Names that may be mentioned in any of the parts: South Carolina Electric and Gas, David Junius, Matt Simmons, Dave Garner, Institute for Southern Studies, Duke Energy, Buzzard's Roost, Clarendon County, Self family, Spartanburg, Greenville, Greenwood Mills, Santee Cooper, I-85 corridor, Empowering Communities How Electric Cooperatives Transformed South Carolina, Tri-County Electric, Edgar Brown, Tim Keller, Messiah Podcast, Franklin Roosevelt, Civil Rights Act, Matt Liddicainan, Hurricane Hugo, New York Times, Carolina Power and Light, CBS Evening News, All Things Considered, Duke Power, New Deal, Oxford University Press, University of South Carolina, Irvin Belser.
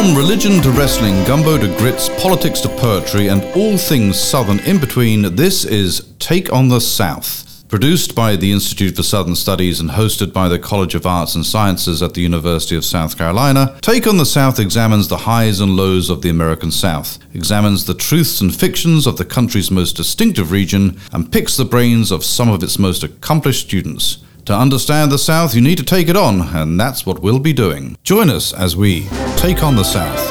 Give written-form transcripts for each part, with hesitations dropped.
From religion to wrestling, gumbo to grits, politics to poetry, and all things Southern in between, this is Take on the South, produced by the Institute for Southern Studies and hosted by the College of Arts and Sciences at the University of South Carolina. Take on the South examines the highs and lows of the American South, examines the truths and fictions of the country's most distinctive region, and picks the brains of some of its most accomplished students. To understand the South, you need to take it on, and that's what we'll be doing. Join us as we take on the South.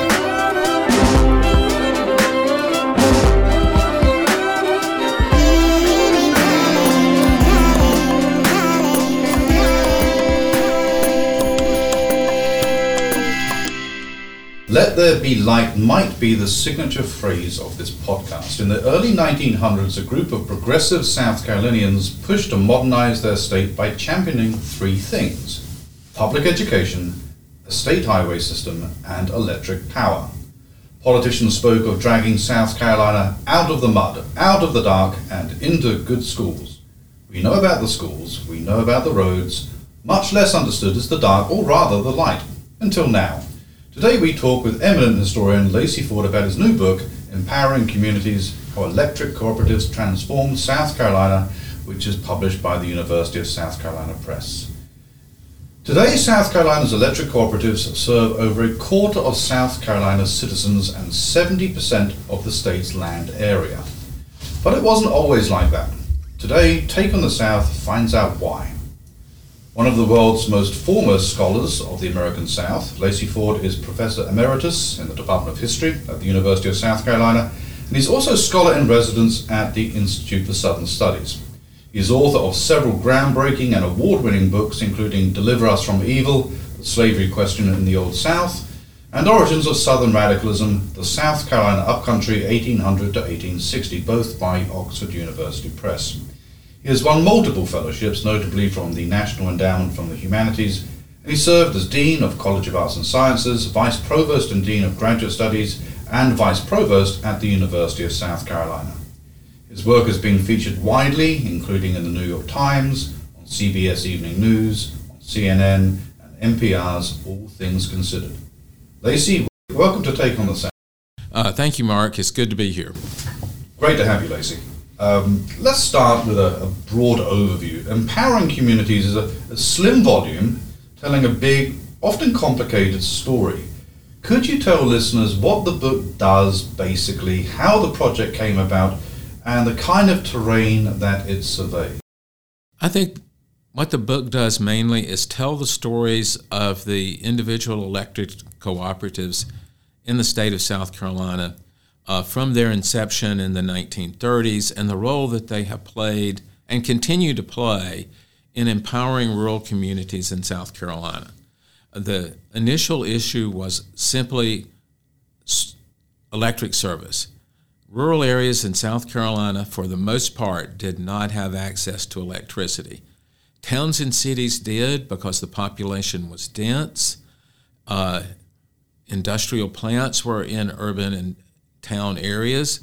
Let there be light might be the signature phrase of this podcast. In the early 1900s, a group of progressive South Carolinians pushed to modernize their state by championing three things: public education, a state highway system, and electric power. Politicians spoke of dragging South Carolina out of the mud, out of the dark, and into good schools. We know about the schools, we know about the roads, much less understood is the dark, or rather the light, until now. Today we talk with eminent historian Lacey Ford about his new book, Empowering Communities How Electric Cooperatives Transformed South Carolina, which is published by the University of South Carolina Press. Today, South Carolina's electric cooperatives serve over a quarter of South Carolina's citizens and 70% of the state's land area. But it wasn't always like that. Today, Take on the South finds out why. One of the world's most foremost scholars of the American South, Lacey Ford is Professor Emeritus in the Department of History at the University of South Carolina, and he's also Scholar in Residence at the Institute for Southern Studies. He is author of several groundbreaking and award-winning books, including Deliver Us From Evil, The Slavery Question in the Old South, and Origins of Southern Radicalism, The South Carolina Upcountry 1800 to 1860, both by Oxford University Press. He has won multiple fellowships, notably from the National Endowment for the Humanities, and he served as Dean of College of Arts and Sciences, Vice Provost and Dean of Graduate Studies, and Vice Provost at the University of South Carolina. His work has been featured widely, including in the New York Times, on CBS Evening News, on CNN, and NPR's All Things Considered. Lacey, welcome to Take on the South. Thank you, Mark. It's good to be here. Great to have you, Lacey. Let's start with a broad overview. Empowering Communities is a slim volume telling a big, often complicated story. Could you tell listeners what the book does, basically, how the project came about, and the kind of terrain that it surveys? I think what the book does mainly is tell the stories of the individual electric cooperatives in the state of South Carolina from their inception in the 1930s and the role that they have played and continue to play in empowering rural communities in South Carolina. The initial issue was simply electric service. Rural areas in South Carolina, for the most part, did not have access to electricity. Towns and cities did because the population was dense. Industrial plants were in urban and town areas,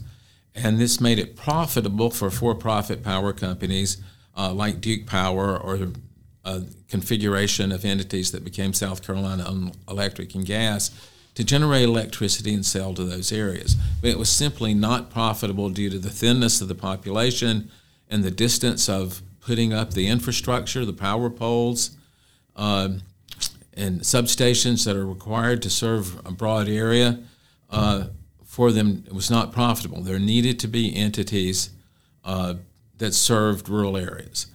and this made it profitable for-profit power companies like Duke Power or a configuration of entities that became South Carolina Electric and Gas to generate electricity and sell to those areas. But it was simply not profitable due to the thinness of the population and the distance of putting up the infrastructure, the power poles, and substations that are required to serve a broad area. For them, it was not profitable. There needed to be entities that served rural areas.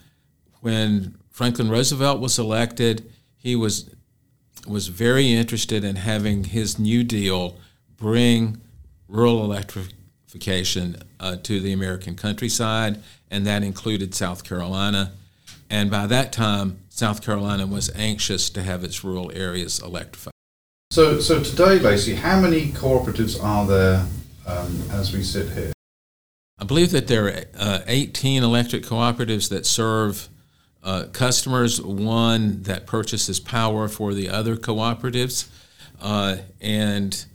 When Franklin Roosevelt was elected, he was very interested in having his New Deal bring rural electrification to the American countryside, and that included South Carolina. And by that time, South Carolina was anxious to have its rural areas electrified. So today, Lacey, how many cooperatives are there as we sit here? I believe that there are 18 electric cooperatives that serve customers, one that purchases power for the other cooperatives. And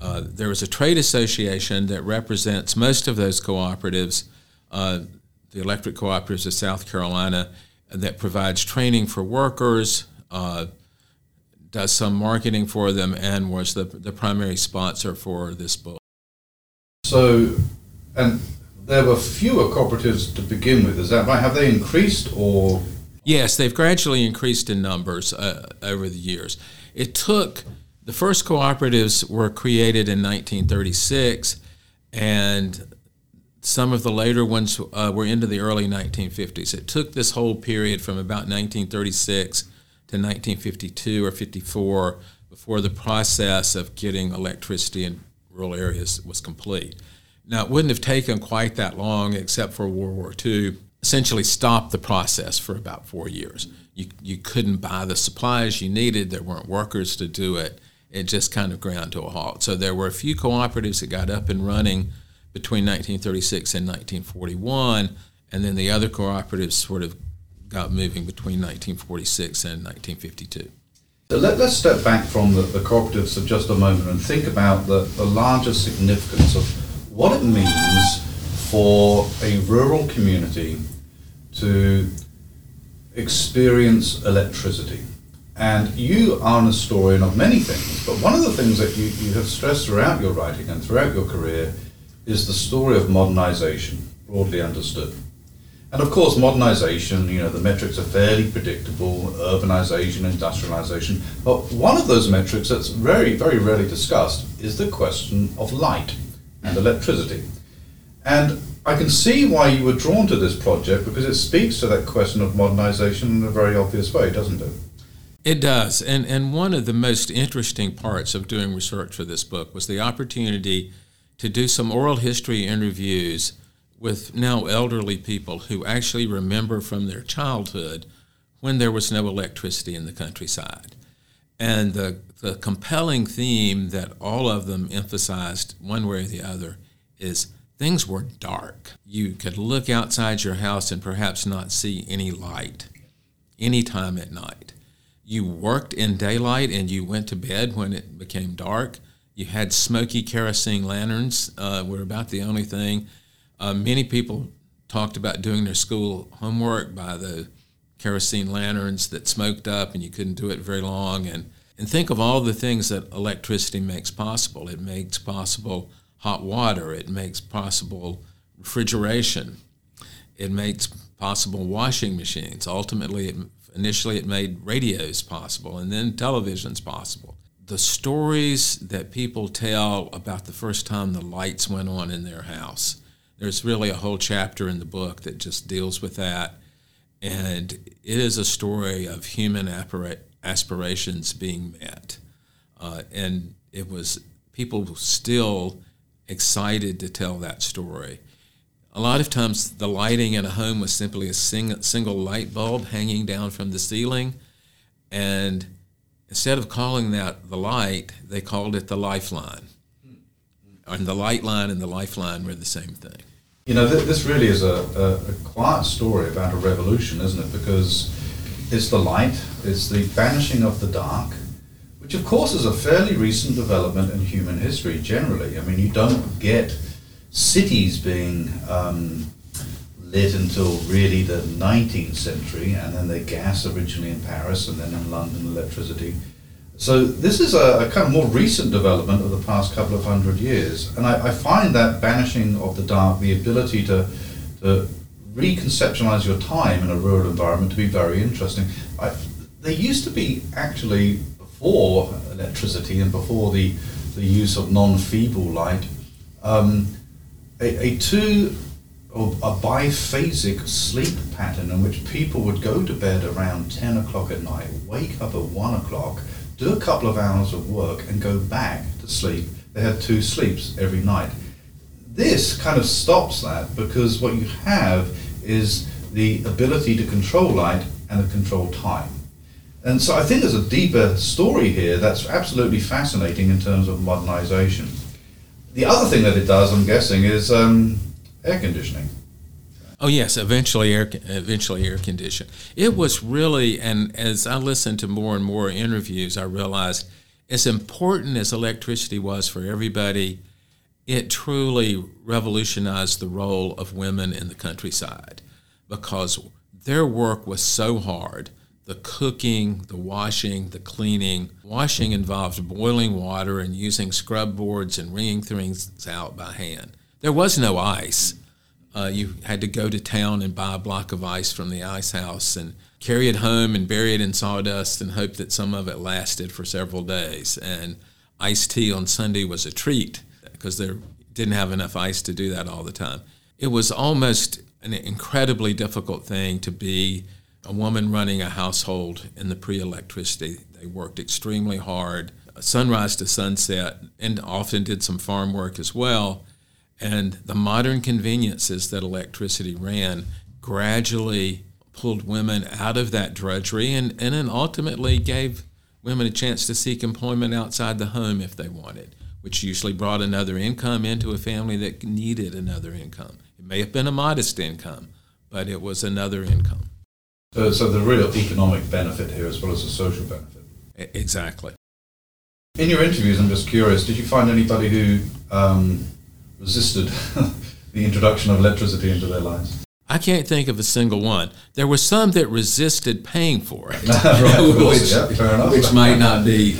there is a trade association that represents most of those cooperatives, the Electric Cooperatives of South Carolina, that provides training for workers, does some marketing for them and was the primary sponsor for this book. So, and there were fewer cooperatives to begin with, is that right? Have they increased or...? Yes, they've gradually increased in numbers over the years. It took, the first cooperatives were created in 1936, and some of the later ones were into the early 1950s. It took this whole period from about 1936 to 1952 or 54 before the process of getting electricity in rural areas was complete. Now, it wouldn't have taken quite that long except for World War II. Essentially stopped the process for about 4 years. You couldn't buy the supplies you needed. There weren't workers to do it. It just kind of ground to a halt. So there were a few cooperatives that got up and running between 1936 and 1941, and then the other cooperatives sort of got moving between 1946 and 1952. So let's step back from the cooperatives for just a moment and think about the larger significance of what it means for a rural community to experience electricity. And you are an historian of many things, but one of the things that you have stressed throughout your writing and throughout your career is the story of modernization, broadly understood. And of course, modernization, you know, the metrics are fairly predictable, urbanization, industrialization, but one of those metrics that's very, very rarely discussed is the question of light and electricity. And I can see why you were drawn to this project, because it speaks to that question of modernization in a very obvious way, doesn't it? It does. And one of the most interesting parts of doing research for this book was the opportunity to do some oral history interviews with now elderly people who actually remember from their childhood when there was no electricity in the countryside. And the compelling theme that all of them emphasized one way or the other is things were dark. You could look outside your house and perhaps not see any light any time at night. You worked in daylight and you went to bed when it became dark. You had smoky kerosene lanterns, were about the only thing. Many people talked about doing their school homework by the kerosene lanterns that smoked up and you couldn't do it very long. And think of all the things that electricity makes possible. It makes possible hot water, it makes possible refrigeration, it makes possible washing machines. Ultimately, initially it made radios possible and then televisions possible. The stories that people tell about the first time the lights went on in their house, there's really a whole chapter in the book that just deals with that. And it is a story of human aspirations being met. And it was people still excited to tell that story. A lot of times the lighting in a home was simply a single light bulb hanging down from the ceiling, and instead of calling that the light, they called it the lifeline. And the light line and the lifeline were the same thing. You know, this really is a quiet story about a revolution, isn't it? Because it's the light, it's the vanishing of the dark, which of course is a fairly recent development in human history generally. I mean, you don't get cities being lit until really the 19th century, and then the gas originally in Paris and then in London electricity. So this is a kind of more recent development of the past couple of hundred years. And I find that banishing of the dark, the ability to reconceptualize your time in a rural environment to be very interesting. There used to be actually, before electricity and before the use of non-feeble light, a biphasic sleep pattern in which people would go to bed around 10 o'clock at night, wake up at 1 o'clock, do a couple of hours of work, and go back to sleep. They had two sleeps every night. This kind of stops that, because what you have is the ability to control light and to control time. And so I think there's a deeper story here that's absolutely fascinating in terms of modernization. The other thing that it does, I'm guessing, is air conditioning. Oh yes, eventually air conditioning. It was really, and as I listened to more and more interviews, I realized as important as electricity was for everybody, it truly revolutionized the role of women in the countryside, because their work was so hard the cooking, the washing, the cleaning. Washing involves boiling water and using scrub boards and wringing things out by hand. There was no ice. You had to go to town and buy a block of ice from the ice house and carry it home and bury it in sawdust and hope that some of it lasted for several days. And iced tea on Sunday was a treat because there didn't have enough ice to do that all the time. It was almost an incredibly difficult thing to be a woman running a household in the pre-electricity. They worked extremely hard, sunrise to sunset, and often did some farm work as well. And the modern conveniences that electricity ran gradually pulled women out of that drudgery and then ultimately gave women a chance to seek employment outside the home if they wanted, which usually brought another income into a family that needed another income. It may have been a modest income, but it was another income. So the real economic benefit here as well as the social benefit. Exactly. In your interviews, I'm just curious, did you find anybody who resisted the introduction of electricity into their lives? I can't think of a single one. There were some that resisted paying for it, which might not be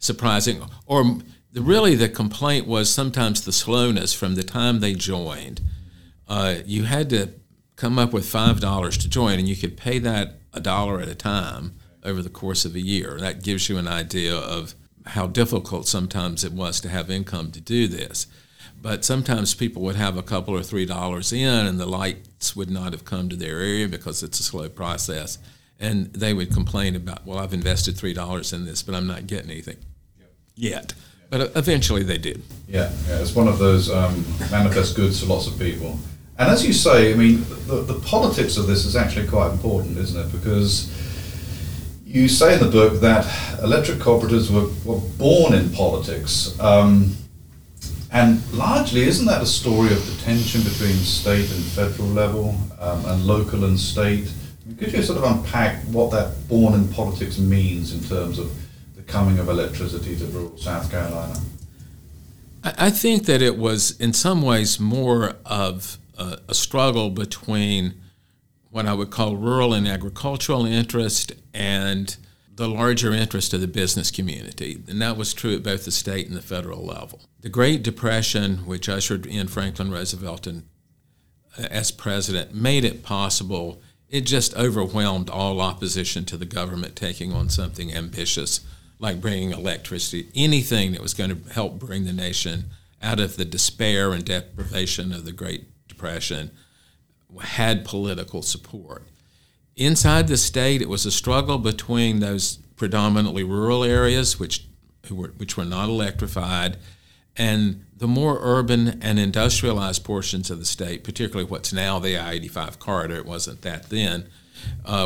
surprising. Or really the complaint was sometimes the slowness from the time they joined. You had to come up with $5 to join, and you could pay that $1 at a time over the course of a year. That gives you an idea of how difficult sometimes it was to have income to do this. But sometimes people would have a couple or $3 in, and the lights would not have come to their area because it's a slow process. And they would complain about, well, I've invested $3 in this, but I'm not getting anything yet. But eventually they did. Yeah, it's one of those manifest goods for lots of people. And as you say, I mean, the politics of this is actually quite important, isn't it? Because you say in the book that electric cooperatives were born in politics. And largely, isn't that a story of the tension between state and federal level and local and state? I mean, could you sort of unpack what that born in politics means in terms of the coming of electricity to rural South Carolina? I think that it was in some ways more of a struggle between what I would call rural and agricultural interest and the larger interest of the business community, and that was true at both the state and the federal level. The Great Depression, which ushered in Franklin Roosevelt as president, made it possible. It just overwhelmed all opposition to the government taking on something ambitious, like bringing electricity, anything that was going to help bring the nation out of the despair and deprivation of the Great Depression had political support. Inside the state, it was a struggle between those predominantly rural areas, which were not electrified, and the more urban and industrialized portions of the state, particularly what's now the I-85 corridor. It wasn't that then,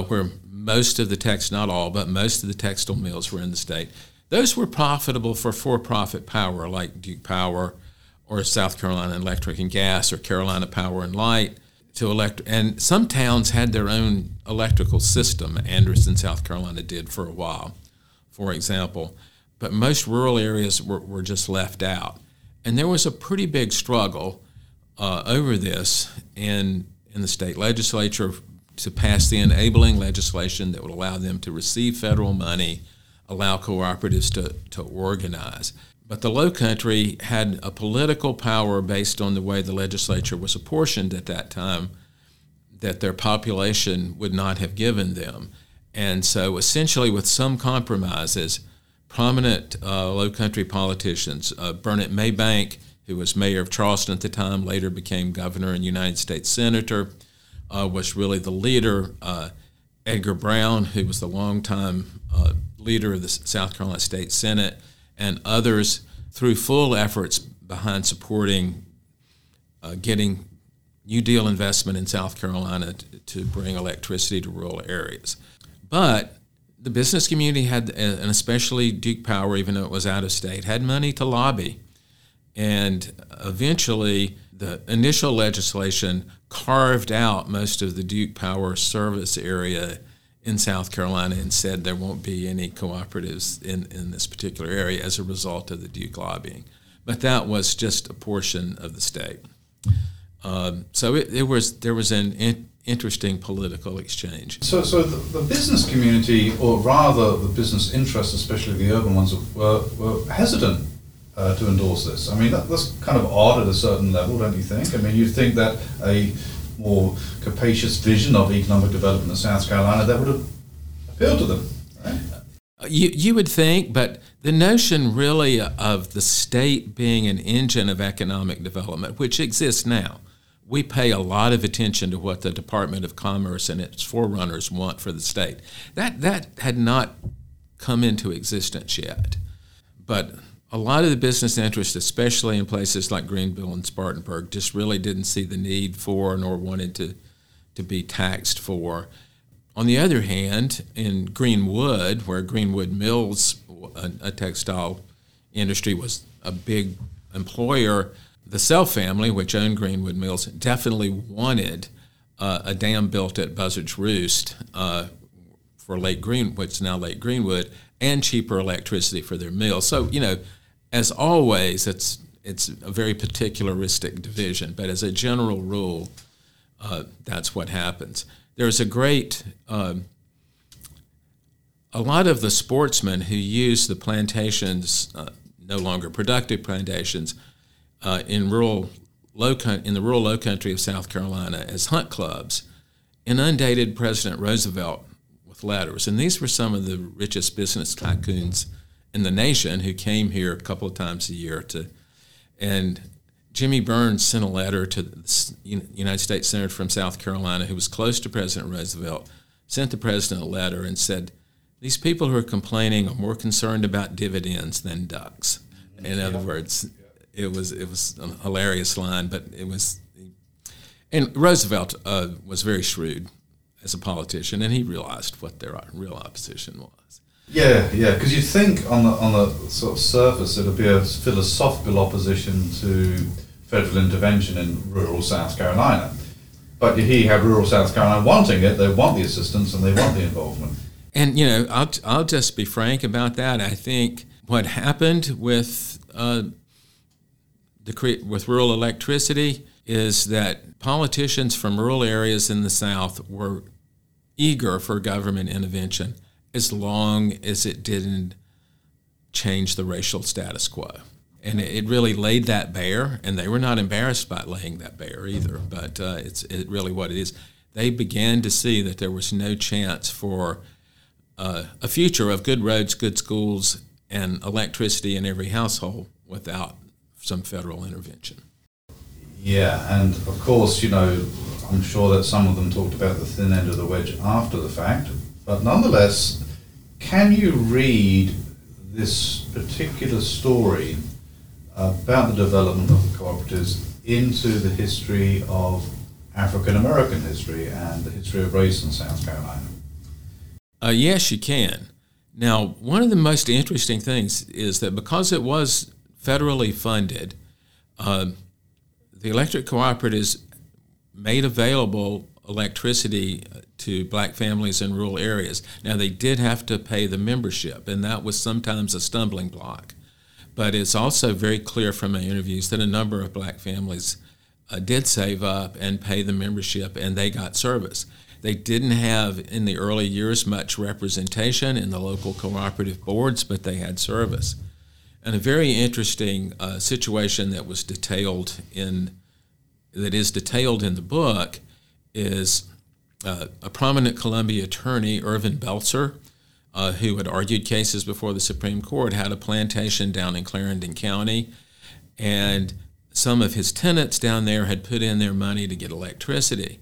where most of the not all, but most of the textile mills were in the state. Those were profitable for for-profit power, like Duke Power or South Carolina Electric and Gas or Carolina Power and Light. And some towns had their own electrical system. Anderson, South Carolina did for a while, for example. But most rural areas were just left out. And there was a pretty big struggle over this in the state legislature to pass the enabling legislation that would allow them to receive federal money, allow cooperatives to organize. But the Low Country had a political power based on the way the legislature was apportioned at that time that their population would not have given them. And so essentially with some compromises, prominent Low Country politicians, Burnet Maybank, who was mayor of Charleston at the time, later became governor and United States senator, was really the leader. Edgar Brown, who was the longtime leader of the South Carolina State Senate, and others through full efforts behind supporting getting New Deal investment in South Carolina to bring electricity to rural areas. But the business community had, and especially Duke Power, even though it was out of state, had money to lobby. And eventually the initial legislation carved out most of the Duke Power service area in South Carolina and said there won't be any cooperatives in this particular area as a result of the Duke lobbying. But that was just a portion of the state. So there was an interesting political exchange. So the business community, or rather the business interests, especially the urban ones, were hesitant to endorse this. I mean, that's kind of odd at a certain level, don't you think? I mean, you'd think that a more capacious vision of economic development in South Carolina, that would have appealed to them, right? You would think, but the notion really of the state being an engine of economic development, which exists now, we pay a lot of attention to what the Department of Commerce and its forerunners want for the state. That had not come into existence yet. But a lot of the business interests, especially in places like Greenville and Spartanburg, just really didn't see the need for nor wanted to be taxed for. On the other hand, in Greenwood, where Greenwood Mills, a textile industry, was a big employer, the Self family, which owned Greenwood Mills, definitely wanted a dam built at Buzzard's Roost for Lake Greenwood, which is now Lake Greenwood, and cheaper electricity for their mill. So, you know, as always, it's a very particularistic division, but as a general rule, that's what happens. There's a great, a lot of the sportsmen who use the plantations, no longer productive plantations, in the rural Low Country of South Carolina as hunt clubs, inundated President Roosevelt with letters. And these were some of the richest business tycoons in the nation who came here a couple of times a year. And Jimmy Burns sent a letter to the United States Senator from South Carolina who was close to President Roosevelt, sent the president a letter and said, "These people who are complaining are more concerned about dividends than ducks." In other words, It was a hilarious line, but it was, and Roosevelt was very shrewd as a politician, and he realized what their real opposition was. Yeah, because you think on the sort of surface it would be a philosophical opposition to federal intervention in rural South Carolina, but here you have rural South Carolina wanting it. They want the assistance and they want the involvement. And you know, I'll just be frank about that. I think what happened with rural electricity is that politicians from rural areas in the South were eager for government intervention as long as it didn't change the racial status quo. And it really laid that bare, and they were not embarrassed by laying that bare either, but it's really what it is. They began to see that there was no chance for a future of good roads, good schools, and electricity in every household without some federal intervention. Yeah, and of course, you know, I'm sure that some of them talked about the thin end of the wedge after the fact, but nonetheless, can you read this particular story about the development of the cooperatives into the history of African-American history and the history of race in South Carolina? Yes, you can. Now, one of the most interesting things is that because it was federally funded, the electric cooperatives made available electricity to black families in rural areas. Now, they did have to pay the membership, and that was sometimes a stumbling block. But it's also very clear from my interviews that a number of black families did save up and pay the membership, and they got service. They didn't have, in the early years, much representation in the local cooperative boards, but they had service. And a very interesting situation that is detailed in the book is a prominent Columbia attorney, Irvin Belser, who had argued cases before the Supreme Court, had a plantation down in Clarendon County, and some of his tenants down there had put in their money to get electricity.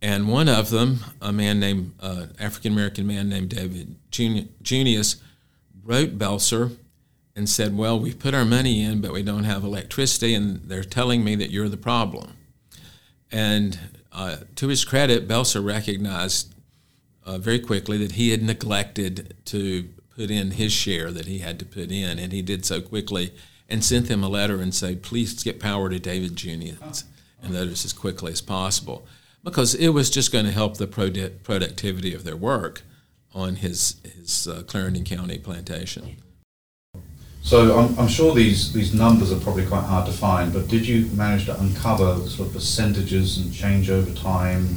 And one of them, African-American man named David Junius, wrote Belser and said, "Well, we've put our money in, but we don't have electricity, and they're telling me that you're the problem." And to his credit, Belser recognized very quickly that he had neglected to put in his share that he had to put in, and he did so quickly and sent them a letter and said, "Please get power to David Junius and others as quickly as possible," because it was just going to help the productivity of their work on his Clarendon County plantation. So I'm sure these numbers are probably quite hard to find, but did you manage to uncover sort of percentages and change over time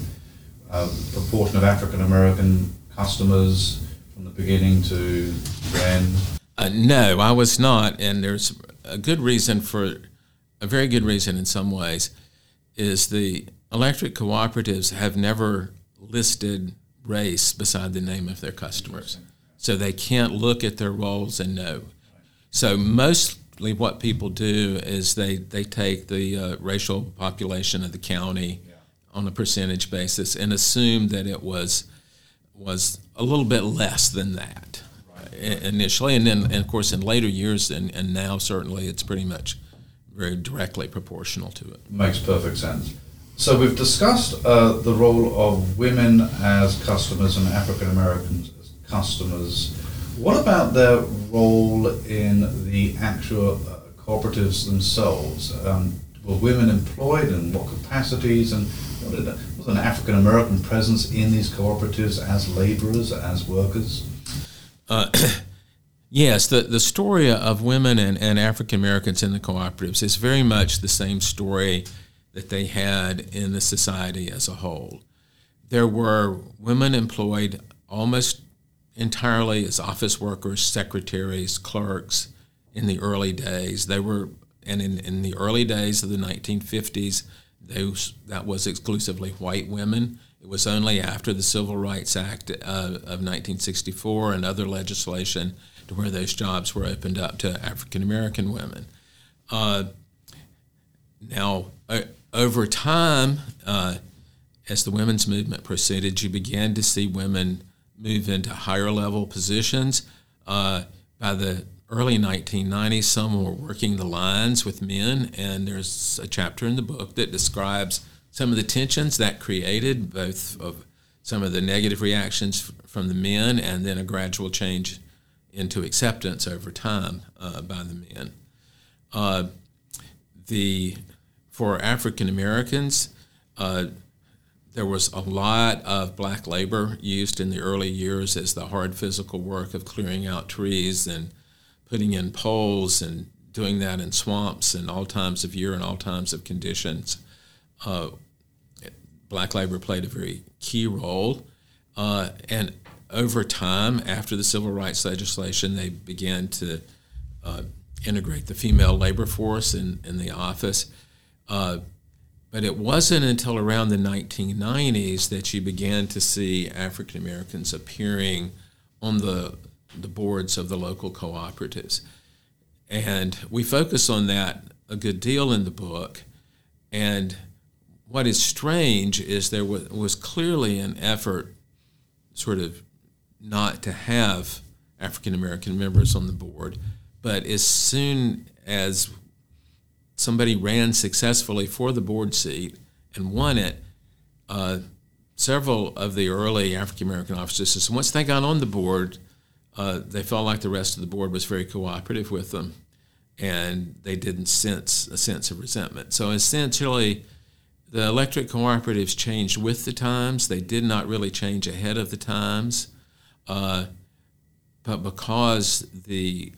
proportion of African-American customers from the beginning to the end? No, I was not, and there's a good reason for, a very good reason in some ways, is the electric cooperatives have never listed race beside the name of their customers. So they can't look at their roles and know. So mostly what people do is they take the racial population of the county on a percentage basis and assume that it was a little bit less than that initially. And then, and of course, in later years and now certainly it's pretty much very directly proportional to it. Makes perfect sense. So we've discussed the role of women as customers and African Americans as customers. What about their role in the actual cooperatives themselves? Were women employed in what capacities? And was an African American presence in these cooperatives as laborers, as workers? Yes, the story of women and African Americans in the cooperatives is very much the same story that they had in the society as a whole. There were women employed almost entirely as office workers, secretaries, clerks in the early days. They were, and in the early days of the 1950s, that was exclusively white women. It was only after the Civil Rights Act of 1964 and other legislation to where those jobs were opened up to African-American women. Over time, as the women's movement proceeded, you began to see women move into higher-level positions. By the early 1990s, some were working the lines with men, and there's a chapter in the book that describes some of the tensions that created, both of some of the negative reactions from the men and then a gradual change into acceptance over time by the men. For African Americans, there was a lot of black labor used in the early years as the hard physical work of clearing out trees and putting in poles and doing that in swamps and all times of year and all times of conditions. Black labor played a very key role. And over time, after the civil rights legislation, they began to integrate the female labor force in the office. But it wasn't until around the 1990s that you began to see African Americans appearing on the boards of the local cooperatives. And we focus on that a good deal in the book. And what is strange is there was clearly an effort sort of not to have African American members on the board. But as soon as somebody ran successfully for the board seat and won it, several of the early African-American officers, and once they got on the board, they felt like the rest of the board was very cooperative with them, and they didn't sense a sense of resentment. So essentially, the electric cooperatives changed with the times. They did not really change ahead of the times, but because the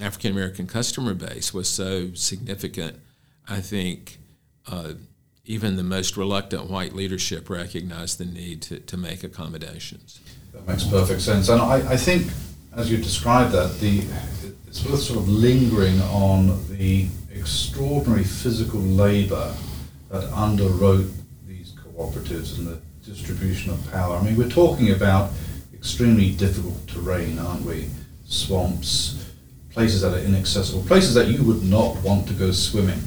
African-American customer base was so significant, I think even the most reluctant white leadership recognized the need to make accommodations. That makes perfect sense. And I think, as you described that, it's worth sort of lingering on the extraordinary physical labor that underwrote these cooperatives and the distribution of power. I mean, we're talking about extremely difficult terrain, aren't we? Swamps, places that are inaccessible, places that you would not want to go swimming.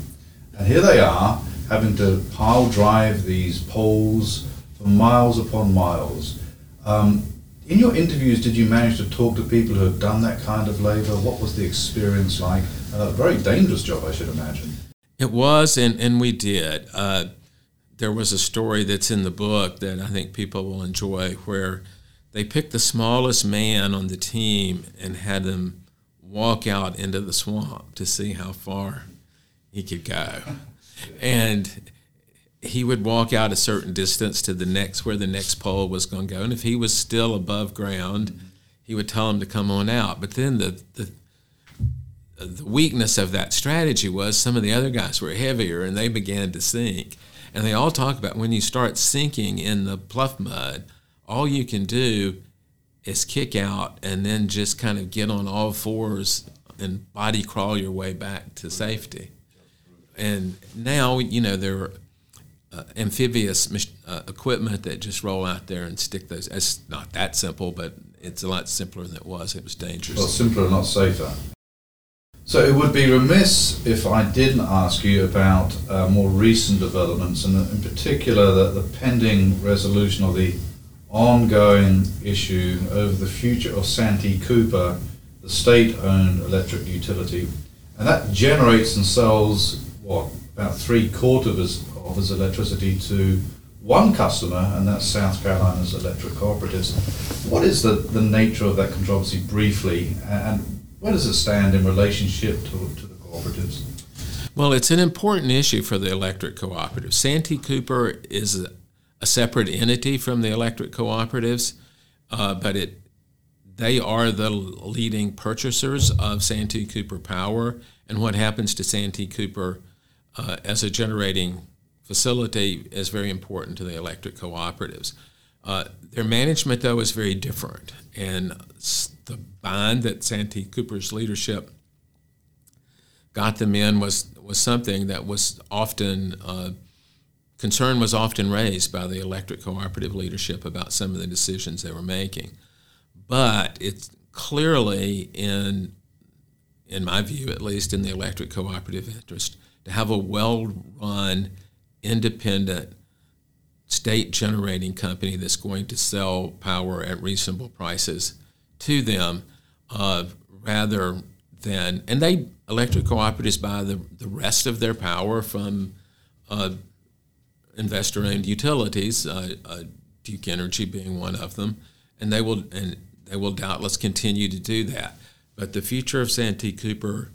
And here they are, having to pile drive these poles for miles upon miles. In your interviews, did you manage to talk to people who have done that kind of labor? What was the experience like? A very dangerous job, I should imagine. It was, and we did. There was a story that's in the book that I think people will enjoy where they picked the smallest man on the team and had him walk out into the swamp to see how far he could go. And he would walk out a certain distance to the next, where the next pole was going to go. And if he was still above ground, he would tell him to come on out. But then the weakness of that strategy was some of the other guys were heavier and they began to sink. And they all talk about when you start sinking in the bluff mud, all you can do is kick out and then just kind of get on all fours and body crawl your way back to safety. And now, you know, there are amphibious equipment that just roll out there and stick those. It's not that simple, but it's a lot simpler than it was. It was dangerous. Well, simpler, not safer. So it would be remiss if I didn't ask you about more recent developments, and in particular the pending resolution of the ongoing issue over the future of Santee Cooper, the state-owned electric utility. And that generates and sells, what, about three-quarters of its electricity to one customer, and that's South Carolina's electric cooperatives. What is the nature of that controversy briefly, and where does it stand in relationship to the cooperatives? Well, it's an important issue for the electric cooperatives. Santee Cooper is a separate entity from the electric cooperatives, but they are the leading purchasers of Santee Cooper power. And what happens to Santee Cooper as a generating facility is very important to the electric cooperatives. Their management, though, is very different, and the bind that Santee Cooper's leadership got them in was something that was often, concern was often raised by the electric cooperative leadership about some of the decisions they were making. But it's clearly, in my view at least, in the electric cooperative interest to have a well-run, independent, state generating company that's going to sell power at reasonable prices to them, rather than, and they, electric cooperatives buy the rest of their power from investor-owned utilities, Duke Energy being one of them, and they will doubtless continue to do that. But the future of Santee Cooper,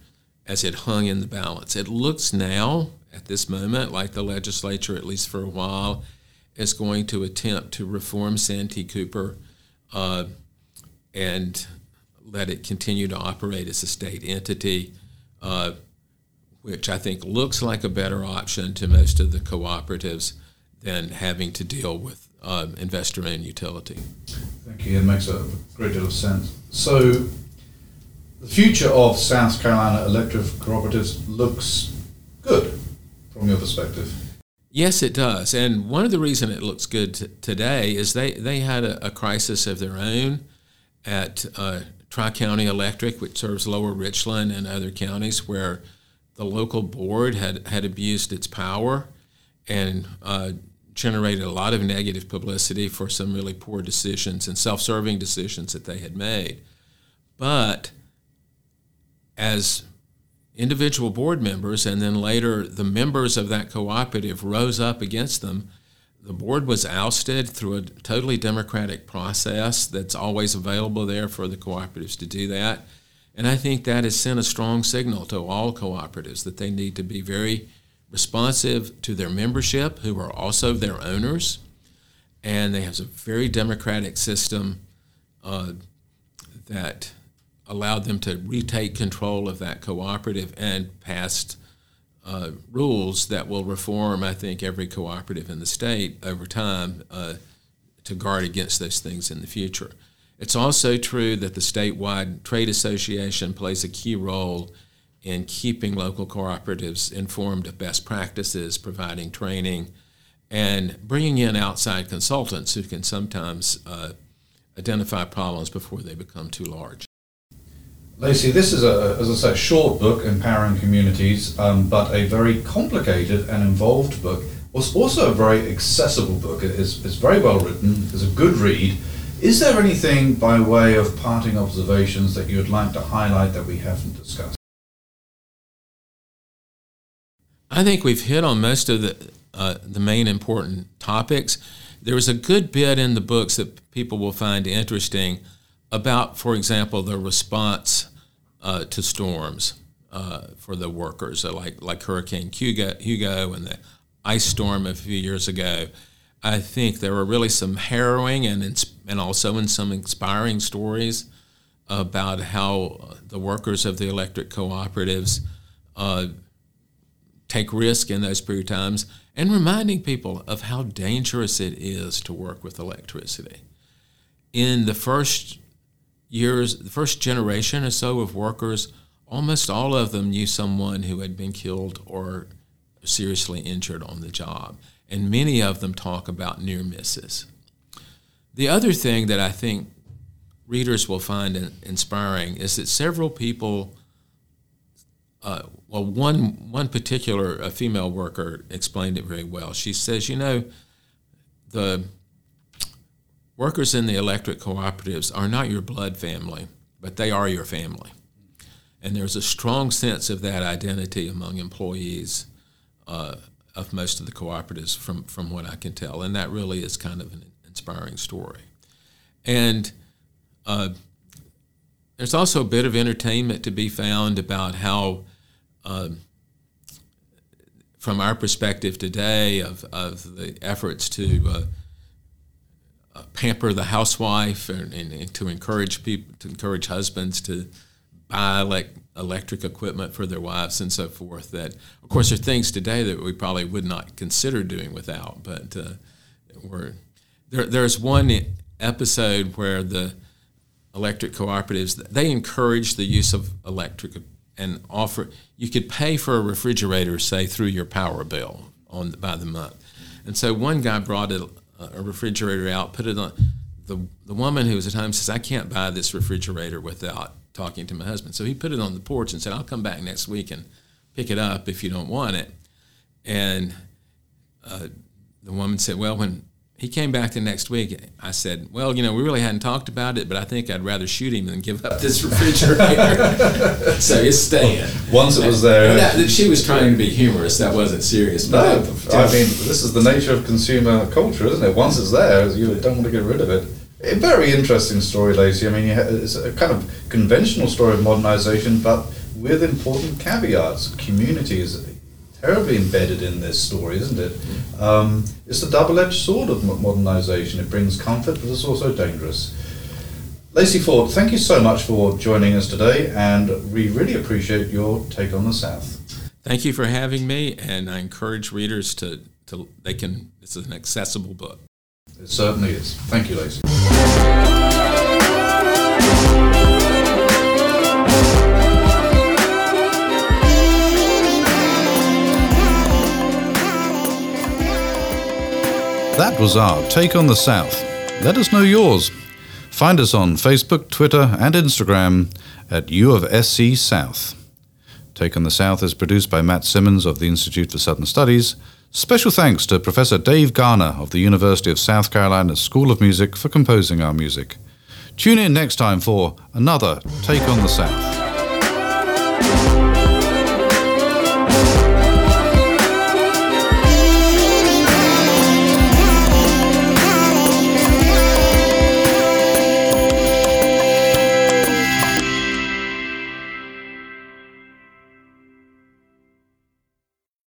as it hung in the balance, it looks now at this moment like the legislature, at least for a while, is going to attempt to reform Santee Cooper and let it continue to operate as a state entity, which I think looks like a better option to most of the cooperatives than having to deal with investor-owned utility. Thank you. It makes a great deal of sense. So the future of South Carolina electric cooperatives looks good from your perspective. Yes, it does. And one of the reasons it looks good today is they had a crisis of their own at Tri-County Electric, which serves Lower Richland and other counties, where the local board had abused its power and generated a lot of negative publicity for some really poor decisions and self-serving decisions that they had made. But as individual board members, and then later the members of that cooperative rose up against them, the board was ousted through a totally democratic process that's always available there for the cooperatives to do that. And I think that has sent a strong signal to all cooperatives that they need to be very responsive to their membership, who are also their owners. And they have a very democratic system that allowed them to retake control of that cooperative and passed rules that will reform, I think, every cooperative in the state over time to guard against those things in the future. It's also true that the statewide trade association plays a key role in keeping local cooperatives informed of best practices, providing training, and bringing in outside consultants who can sometimes identify problems before they become too large. Lacey, this is, as I say, a short book, Empowering Communities, but a very complicated and involved book. It's also a very accessible book. It's very well written. It's a good read. Is there anything by way of parting observations that you'd like to highlight that we haven't discussed? I think we've hit on most of the main important topics. There is a good bit in the books that people will find interesting about, for example, the response to storms for the workers, like Hurricane Hugo and the ice storm a few years ago. I think there were really some harrowing and also in some inspiring stories about how the workers of the electric cooperatives take risk in those period of times, and reminding people of how dangerous it is to work with electricity. In the first years, the first generation or so of workers, almost all of them knew someone who had been killed or seriously injured on the job, and many of them talk about near misses. The other thing that I think readers will find inspiring is that several people, one particular a female worker explained it very well. She says, you know, the workers in the electric cooperatives are not your blood family, but they are your family. And there's a strong sense of that identity among employees of most of the cooperatives from what I can tell. And that really is kind of an inspiring story. And there's also a bit of entertainment to be found about how, from our perspective today, of the efforts to pamper the housewife and to encourage people, to encourage husbands to buy electric equipment for their wives and so forth, that, of course, are things today that we probably would not consider doing without. But there's one episode where the electric cooperatives, they encourage the use of electric and offer, you could pay for a refrigerator, say, through your power bill by the month. And so one guy brought a refrigerator out, put it on. The woman who was at home says, I can't buy this refrigerator without talking to my husband. So he put it on the porch and said, I'll come back next week and pick it up if you don't want it. And the woman said, well, when he came back the next week, I said, well, you know, we really hadn't talked about it, but I think I'd rather shoot him than give up this refrigerator. So it's staying. Once it was there. She was trying to be humorous. That wasn't serious. No, I mean, this is the nature of consumer culture, isn't it? Once it's there, you don't want to get rid of it. A very interesting story, Lacey. I mean, it's a kind of conventional story of modernization, but with important caveats. Community is terribly embedded in this story, isn't it? It's a double-edged sword of modernization. It brings comfort, but it's also dangerous. Lacey Ford, thank you so much for joining us today, and we really appreciate your take on the South. Thank you for having me, and I encourage readers it's an accessible book. It certainly is. Thank you, Lacey. That was our Take on the South. Let us know yours. Find us on Facebook, Twitter, and Instagram at U of SC South. Take on the South is produced by Matt Simmons of the Institute for Southern Studies. Special thanks to Professor Dave Garner of the University of South Carolina School of Music for composing our music. Tune in next time for another Take on the South.